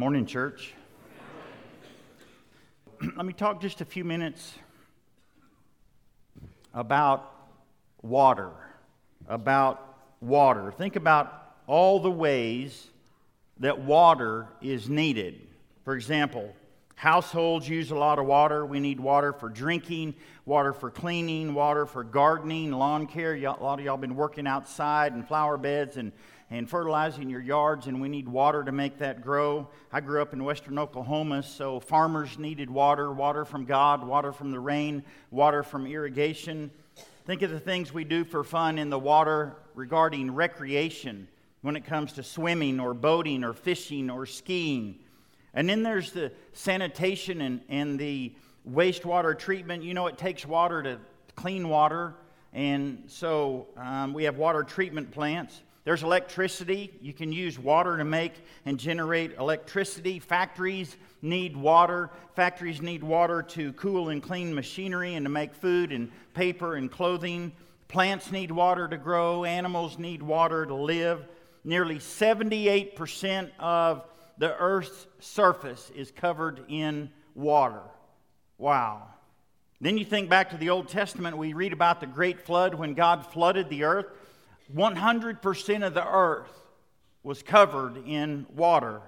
Morning, church. Let me talk just a few minutes about water. Think about all the ways that water is needed. For example, households use a lot of water. We need water for drinking, water for cleaning, water for gardening, lawn care. A lot of y'all been working outside in flower beds and fertilizing your yards, and we need water to make that grow. I grew up in western Oklahoma, so farmers needed water, water from God, water from the rain, water from irrigation. Think of the things we do for fun in the water regarding recreation when it comes to swimming or boating or fishing or skiing. And then there's the sanitation and the wastewater treatment. You know, it takes water to clean water, and so we have water treatment plants. There's electricity. You can use water to make and generate electricity. Factories need water. Factories need water to cool and clean machinery and to make food and paper and clothing. Plants need water to grow. Animals need water to live. Nearly 78% of the earth's surface is covered in water. Wow. Then you think back to the Old Testament. We read about the great flood when God flooded the earth. 100% of the earth was covered in water.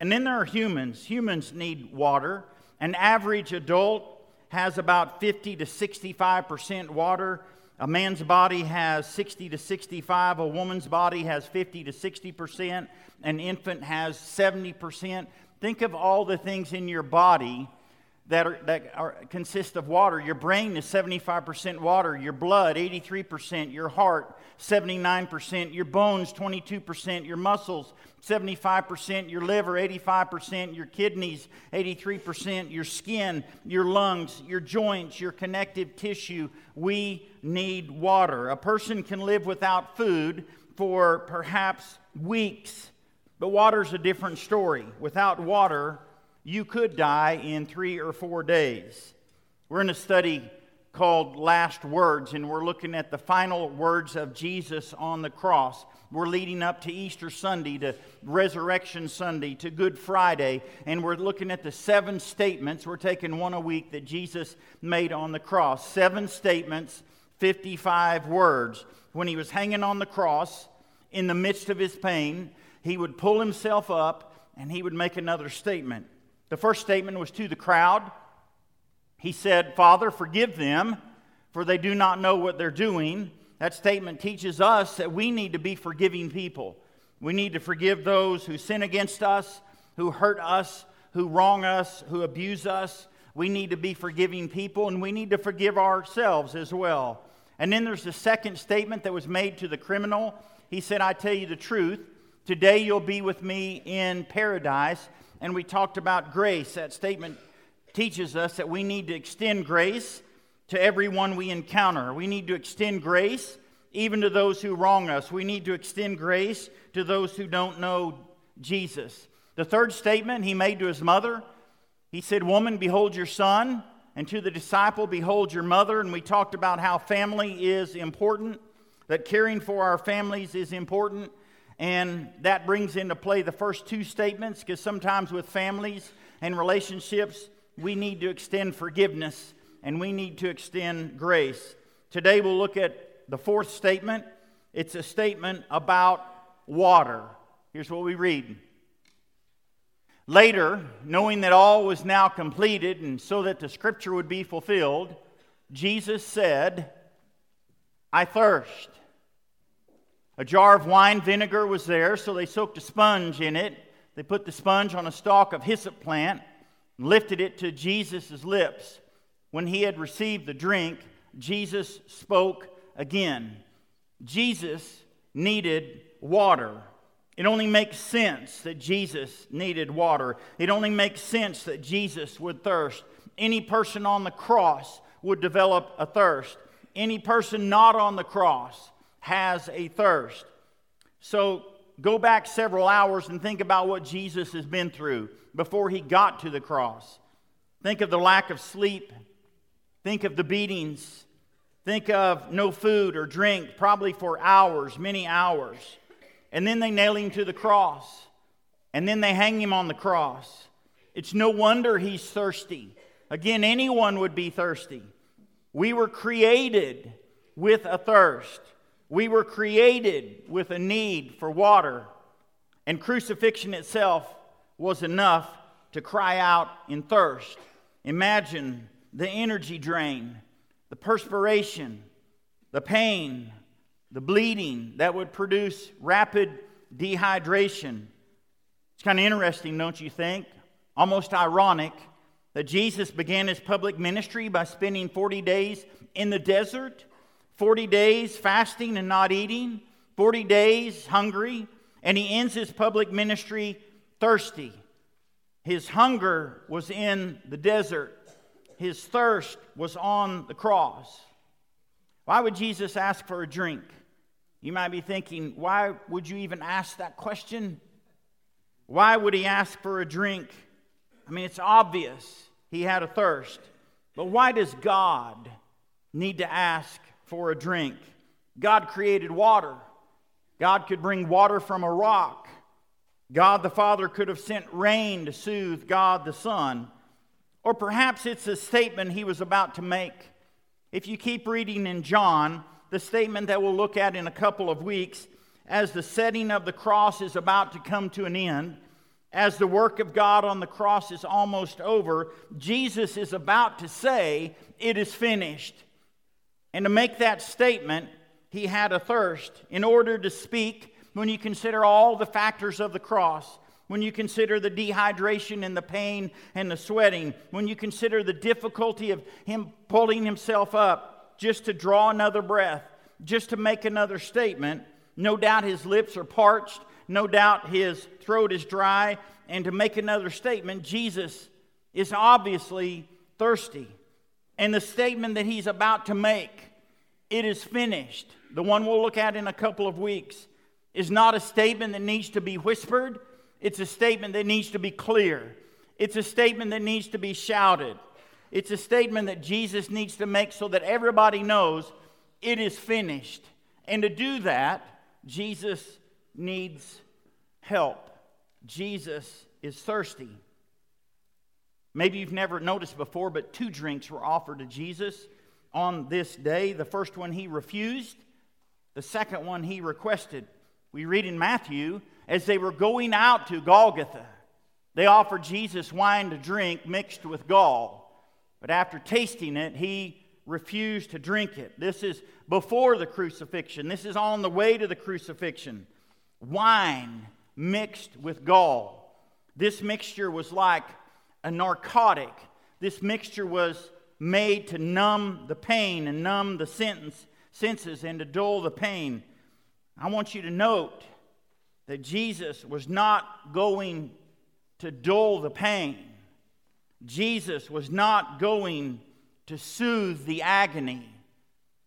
And then there are humans. Humans need water. An average adult has about 50 to 65% water. A man's body has 60 to 65. A woman's body has 50 to 60%. An infant has 70%. Think of all the things in your body that consist of water. Your brain is 75% water, your blood 83%, your heart 79%, your bones 22%, your muscles 75%, your liver 85%, your kidneys 83%, your skin, your lungs, your joints, your connective tissue. We need water. A person can live without food for perhaps weeks, but water's a different story. Without water, you could die in 3 or 4 days. We're in a study called Last Words, and we're looking at the final words of Jesus on the cross. We're leading up to Easter Sunday, to Resurrection Sunday, to Good Friday, and we're looking at the 7 statements. We're taking one a week that Jesus made on the cross. 7 statements, 55 words. When he was hanging on the cross, in the midst of his pain, he would pull himself up and he would make another statement. The first statement was to the crowd. He said, "Father, forgive them, for they do not know what they're doing." That statement teaches us that we need to be forgiving people. We need to forgive those who sin against us, who hurt us, who wrong us, who abuse us. We need to be forgiving people, and we need to forgive ourselves as well. And then there's the second statement that was made to the criminal. He said, "I tell you the truth, today you'll be with me in paradise." And we talked about grace. That statement teaches us that we need to extend grace to everyone we encounter. We need to extend grace even to those who wrong us. We need to extend grace to those who don't know Jesus. The third statement he made to his mother, he said, "Woman, behold your son," and to the disciple, "Behold your mother." And we talked about how family is important, that caring for our families is important. And that brings into play the first 2 statements, because sometimes with families and relationships, we need to extend forgiveness and we need to extend grace. Today we'll look at the fourth statement. It's a statement about water. Here's what we read. "Later, knowing that all was now completed, and so that the scripture would be fulfilled, Jesus said, 'I thirst.' A jar of wine vinegar was there, so they soaked a sponge in it. They put the sponge on a stalk of hyssop plant and lifted it to Jesus' lips. When he had received the drink, Jesus spoke again." Jesus needed water. It only makes sense that Jesus needed water. It only makes sense that Jesus would thirst. Any person on the cross would develop a thirst. Any person not on the cross has a thirst. So go back several hours and think about what Jesus has been through before he got to the cross. Think of the lack of sleep. Think of the beatings. Think of no food or drink, probably for hours, many hours. And then they nail him to the cross. and then they hang him on the cross. It's no wonder he's thirsty. Again, anyone would be thirsty. We were created with a thirst. We were created with a need for water. And crucifixion itself was enough to cry out in thirst. Imagine the energy drain, the perspiration, the pain, the bleeding that would produce rapid dehydration. It's kind of interesting, don't you think? Almost ironic that Jesus began his public ministry by spending 40 days in the desert, 40 days fasting and not eating, 40 days hungry, and he ends his public ministry thirsty. His hunger was in the desert. His thirst was on the cross. Why would Jesus ask for a drink? You might be thinking, why would you even ask that question? Why would he ask for a drink? I mean, it's obvious he had a thirst. But why does God need to ask for a drink? God created water. God could bring water from a rock. God the Father could have sent rain to soothe God the Son. Or perhaps it's a statement he was about to make. If you keep reading in John, the statement that we'll look at in a couple of weeks, as the setting of the cross is about to come to an end, as the work of God on the cross is almost over, Jesus is about to say, "It is finished." And to make that statement, he had a thirst. In order to speak, when you consider all the factors of the cross, when you consider the dehydration and the pain and the sweating, when you consider the difficulty of him pulling himself up just to draw another breath, just to make another statement, no doubt his lips are parched, no doubt his throat is dry, and to make another statement, Jesus is obviously thirsty. And the statement that he's about to make, "It is finished," the one we'll look at in a couple of weeks, is not a statement that needs to be whispered. It's a statement that needs to be clear. It's a statement that needs to be shouted. It's a statement that Jesus needs to make so that everybody knows it is finished. And to do that, Jesus needs help. Jesus is thirsty. Maybe you've never noticed before, but two drinks were offered to Jesus on this day. The first one he refused. The second one he requested. We read in Matthew, as they were going out to Golgotha, they offered Jesus wine to drink mixed with gall. But after tasting it, he refused to drink it. This is before the crucifixion. This is on the way to the crucifixion. Wine mixed with gall. This mixture was like a narcotic. This mixture was made to numb the pain and numb the senses and to dull the pain. I want you to note that Jesus was not going to dull the pain. Jesus was not going to soothe the agony.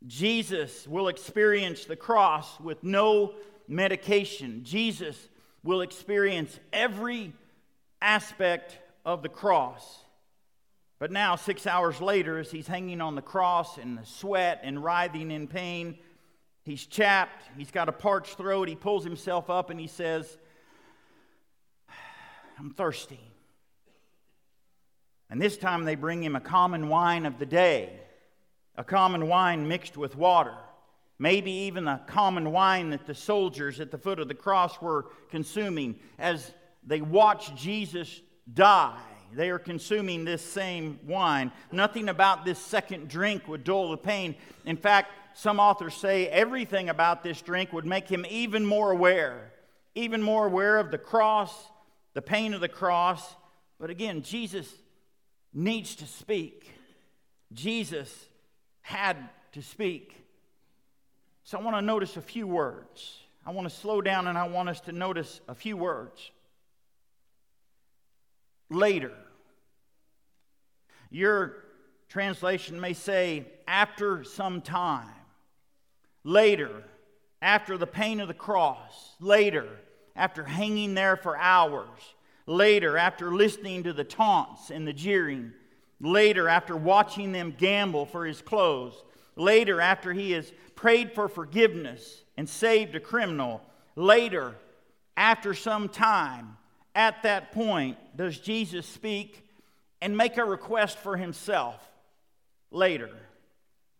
Jesus will experience the cross with no medication. Jesus will experience every aspect of the cross. But now, 6 hours later, as he's hanging on the cross in the sweat and writhing in pain, he's chapped, he's got a parched throat, he pulls himself up and he says, "I'm thirsty." And this time they bring him a common wine of the day, a common wine mixed with water, maybe even a common wine that the soldiers at the foot of the cross were consuming. As they watch Jesus die, they are consuming this same wine. Nothing about this second drink would dull the pain. In fact, some authors say everything about this drink would make him even more aware of the cross, the pain of the cross. But again, Jesus needs to speak. Jesus had to speak. So I want to notice a few words. I want to slow down and I want us to notice a few words. Later. Your translation may say, after some time. Later, after the pain of the cross, later, after hanging there for hours, later, after listening to the taunts and the jeering, later, after watching them gamble for his clothes, later, after he has prayed for forgiveness and saved a criminal, later, after some time, at that point does Jesus speak and make a request for himself later.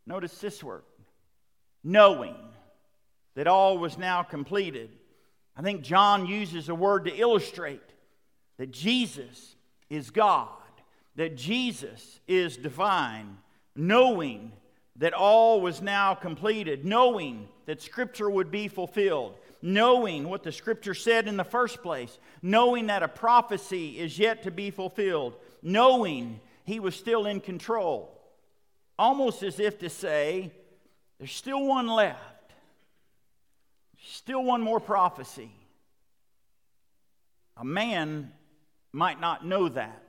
Notice this word, knowing that all was now completed. I think John uses a word to illustrate that Jesus is God, that Jesus is divine, knowing that all was now completed, knowing that Scripture would be fulfilled, knowing what the Scripture said in the first place, knowing that a prophecy is yet to be fulfilled, knowing he was still in control. Almost as if to say, there's still one left, still one more prophecy. A man might not know that.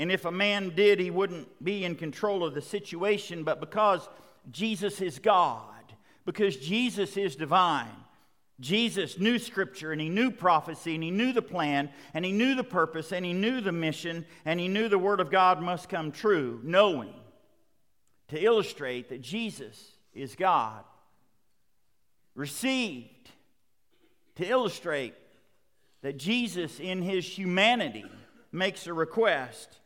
And if a man did, he wouldn't be in control of the situation. But because Jesus is God, because Jesus is divine, Jesus knew Scripture, and he knew prophecy, and he knew the plan, and he knew the purpose, and he knew the mission, and he knew the Word of God must come true, knowing, to illustrate that Jesus is God. Received, to illustrate that Jesus in his humanity makes a request.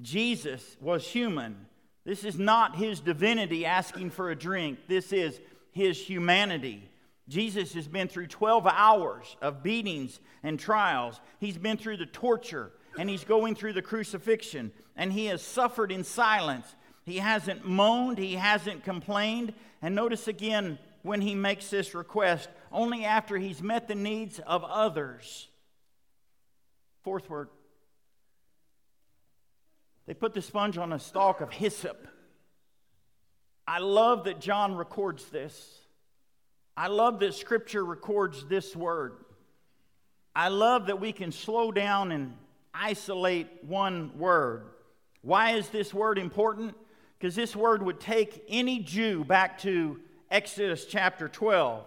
Jesus was human. This is not his divinity asking for a drink. This is his humanity. Jesus has been through 12 hours of beatings and trials. He's been through the torture, and he's going through the crucifixion, and he has suffered in silence. He hasn't moaned. He hasn't complained. And notice again when he makes this request, only after he's met the needs of others. Fourth word. They put the sponge on a stalk of hyssop. I love that John records this. I love that Scripture records this word. I love that we can slow down and isolate one word. Why is this word important? Because this word would take any Jew back to Exodus chapter 12.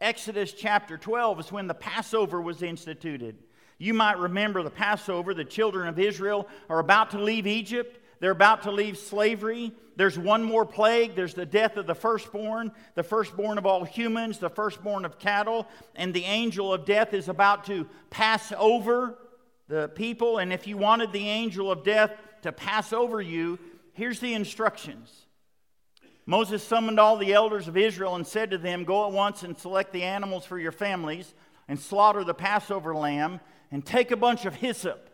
Exodus chapter 12 is when the Passover was instituted. You might remember the Passover. The children of Israel are about to leave Egypt. They're about to leave slavery. There's one more plague. There's the death of the firstborn of all humans, the firstborn of cattle. And the angel of death is about to pass over the people. And if you wanted the angel of death to pass over you, here's the instructions. Moses summoned all the elders of Israel and said to them, "Go at once and select the animals for your families and slaughter the Passover lamb and take a bunch of hyssop.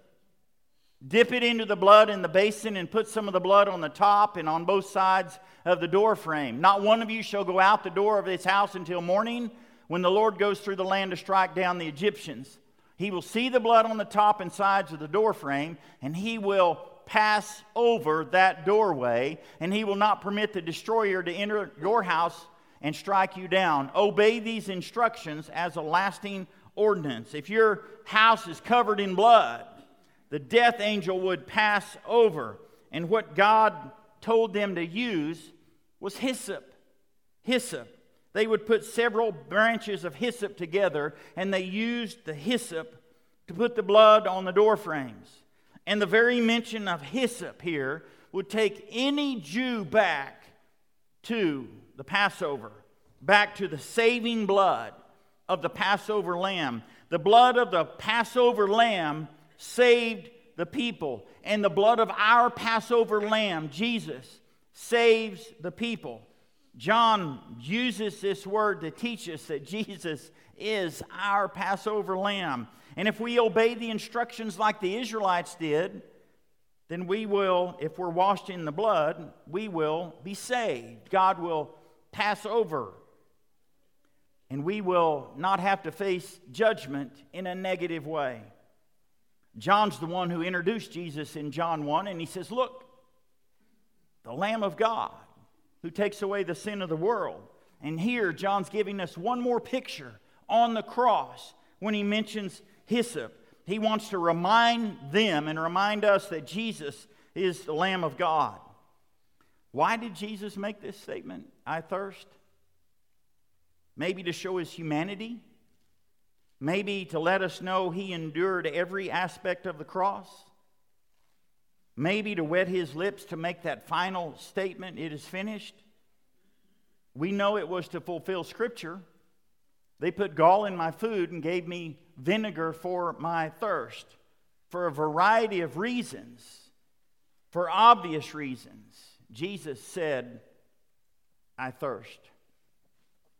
Dip it into the blood in the basin and put some of the blood on the top and on both sides of the door frame. Not one of you shall go out the door of his house until morning when the Lord goes through the land to strike down the Egyptians. He will see the blood on the top and sides of the door frame, and he will pass over that doorway, and he will not permit the destroyer to enter your house and strike you down. Obey these instructions as a lasting ordinance." If your house is covered in blood, the death angel would pass over. And what God told them to use was hyssop. Hyssop. They would put several branches of hyssop together, and they used the hyssop to put the blood on the door frames. And the very mention of hyssop here would take any Jew back to the Passover, back to the saving blood of the Passover lamb. The blood of the Passover lamb saved the people, and the blood of our Passover lamb, Jesus, saves the people. John uses this word to teach us that Jesus is our Passover lamb. And if we obey the instructions like the Israelites did, then we will, if we're washed in the blood, we will be saved. God will pass over, and we will not have to face judgment in a negative way. John's the one who introduced Jesus in John 1, and he says, "Look, the Lamb of God who takes away the sin of the world." And here John's giving us one more picture on the cross when he mentions hyssop. He wants to remind them and remind us that Jesus is the Lamb of God. Why did Jesus make this statement? "I thirst." Maybe to show his humanity. Maybe to let us know he endured every aspect of the cross. Maybe to wet his lips to make that final statement, "It is finished." We know it was to fulfill Scripture. "They put gall in my food and gave me vinegar for my thirst, for a variety of reasons, for obvious reasons. Jesus said, I thirst.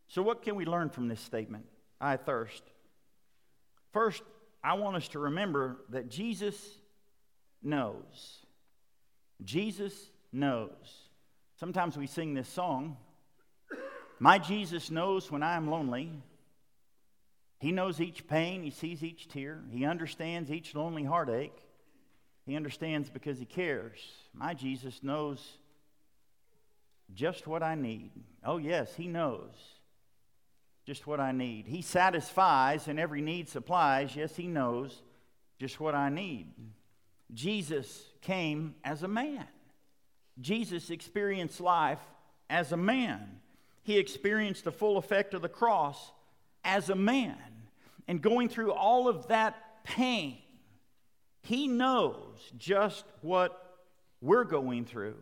So what can we learn from this statement, I thirst? First, I want us to remember that Jesus knows. Jesus knows. Sometimes we sing this song, my Jesus knows when I am lonely. He knows each pain. He sees each tear. He understands each lonely heartache. He understands because he cares. My Jesus knows just what I need. Oh, yes, he knows just what I need. He satisfies and every need supplies. Yes, he knows just what I need. Jesus came as a man. Jesus experienced life as a man. He experienced the full effect of the cross as a man. And going through all of that pain, he knows just what we're going through.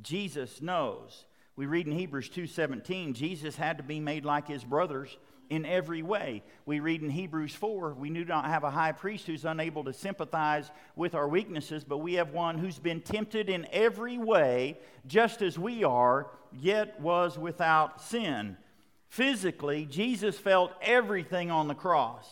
Jesus knows. We read in Hebrews 2:17, Jesus had to be made like his brothers in every way. We read in Hebrews 4, we do not have a high priest who's unable to sympathize with our weaknesses, but we have one who's been tempted in every way, just as we are, yet was without sin. Physically, Jesus felt everything on the cross.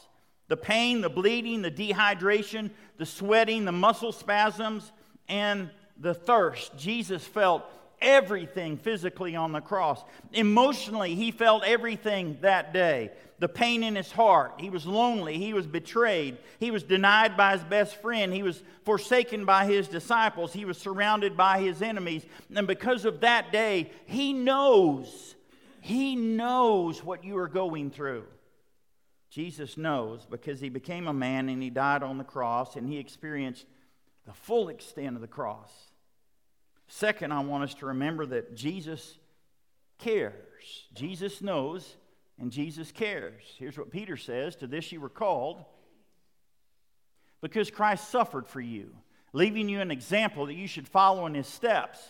The pain, the bleeding, the dehydration, the sweating, the muscle spasms, and the thirst. Jesus felt everything physically on the cross. Emotionally, he felt everything that day. The pain in his heart. He was lonely. He was betrayed. He was denied by his best friend. He was forsaken by his disciples. He was surrounded by his enemies. And because of that day, he knows. He knows what you are going through. Jesus knows because he became a man and he died on the cross and he experienced the full extent of the cross. Second, I want us to remember that Jesus cares. Jesus knows and Jesus cares. Here's what Peter says, to this you were called because Christ suffered for you, leaving you an example that you should follow in his steps.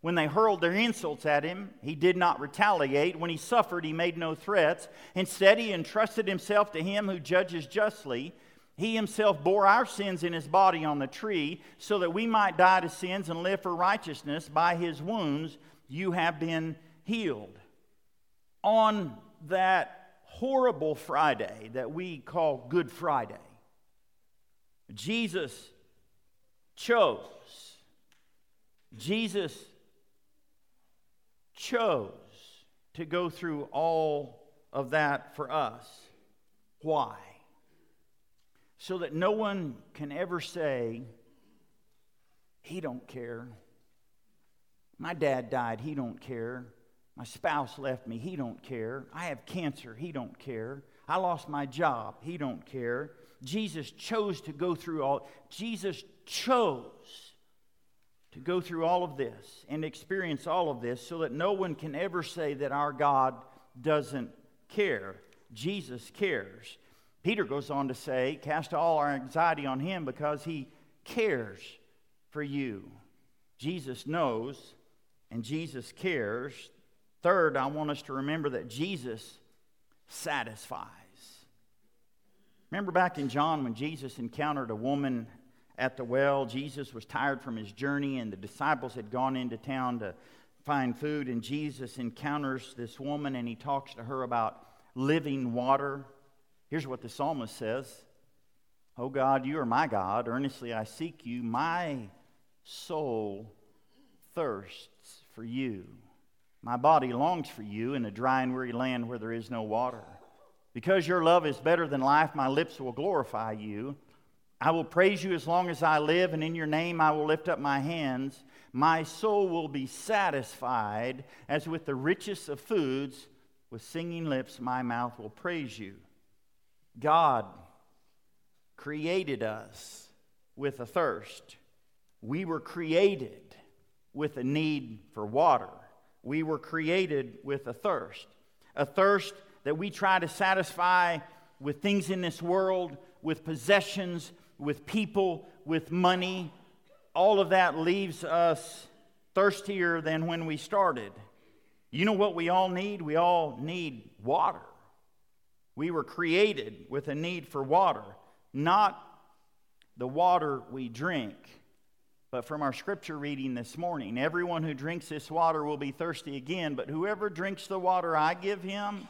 When they hurled their insults at him, he did not retaliate. When he suffered, he made no threats. Instead, he entrusted himself to him who judges justly. He himself bore our sins in his body on the tree so that we might die to sins and live for righteousness. By his wounds, you have been healed. On that horrible Friday that we call Good Friday, Jesus chose. Jesus chose to go through all of that for us. Why? So that no one can ever say, he don't care. My dad died, he don't care. My spouse left me, he don't care. I have cancer, he don't care. I lost my job, he don't care. Jesus chose to go through all. Jesus chose to go through all of this and experience all of this so that no one can ever say that our God doesn't care. Jesus cares. Peter goes on to say, cast all our anxiety on him because he cares for you. Jesus knows and Jesus cares. Third, I want us to remember that Jesus satisfies. Remember back in John when Jesus encountered a woman at the well. Jesus was tired from his journey, and the disciples had gone into town to find food, and Jesus encounters this woman, and he talks to her about living water. Here's what the psalmist says, "Oh God, you are my God. Earnestly I seek you. My soul thirsts for you. My body longs for you in a dry and weary land where there is no water. Because your love is better than life, my lips will glorify you. I will praise you as long as I live, and in your name I will lift up my hands. My soul will be satisfied as with the richest of foods. With singing lips, my mouth will praise you." God created us with a thirst. We were created with a need for water. We were created with a thirst that we try to satisfy with things in this world, with possessions, with people, with money. All of that leaves us thirstier than when we started. You know what we all need? We all need water. We were created with a need for water, not the water we drink. But from our scripture reading this morning, everyone who drinks this water will be thirsty again, but whoever drinks the water I give him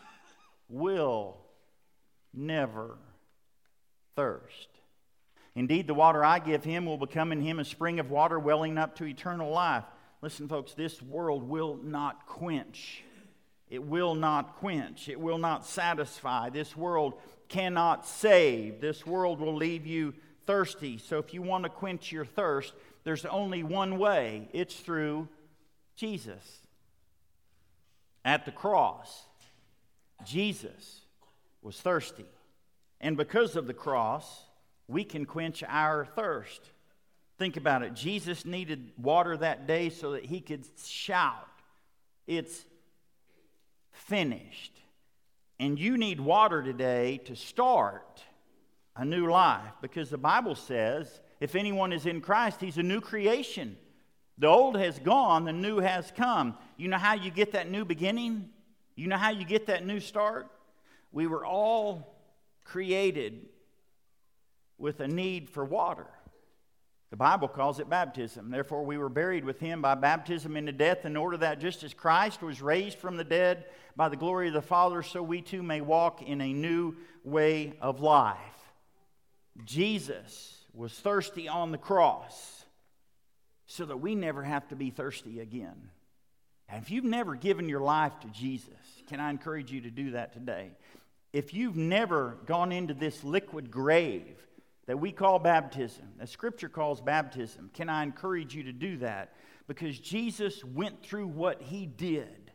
will never thirst. Indeed, the water I give him will become in him a spring of water welling up to eternal life. Listen, folks, this world will not quench. It will not quench. It will not satisfy. This world cannot save. This world will leave you thirsty. So if you want to quench your thirst, there's only one way. It's through Jesus. At the cross, Jesus was thirsty. And because of the cross, we can quench our thirst. Think about it. Jesus needed water that day so that he could shout, "It's finished." And you need water today to start a new life, because the Bible says, if anyone is in Christ, he's a new creation. The old has gone, the new has come. You know how you get that new beginning? You know how you get that new start? We were all created with a need for water. The Bible calls it baptism. Therefore, we were buried with him by baptism into death, in order that just as Christ was raised from the dead by the glory of the Father, so we too may walk in a new way of life. Jesus was thirsty on the cross so that we never have to be thirsty again. And if you've never given your life to Jesus, can I encourage you to do that today? If you've never gone into this liquid grave that we call baptism, that Scripture calls baptism, can I encourage you to do that? Because Jesus went through what he did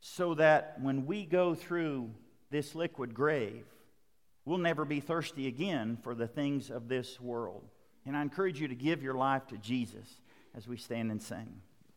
so that when we go through this liquid grave, we'll never be thirsty again for the things of this world. And I encourage you to give your life to Jesus as we stand and sing.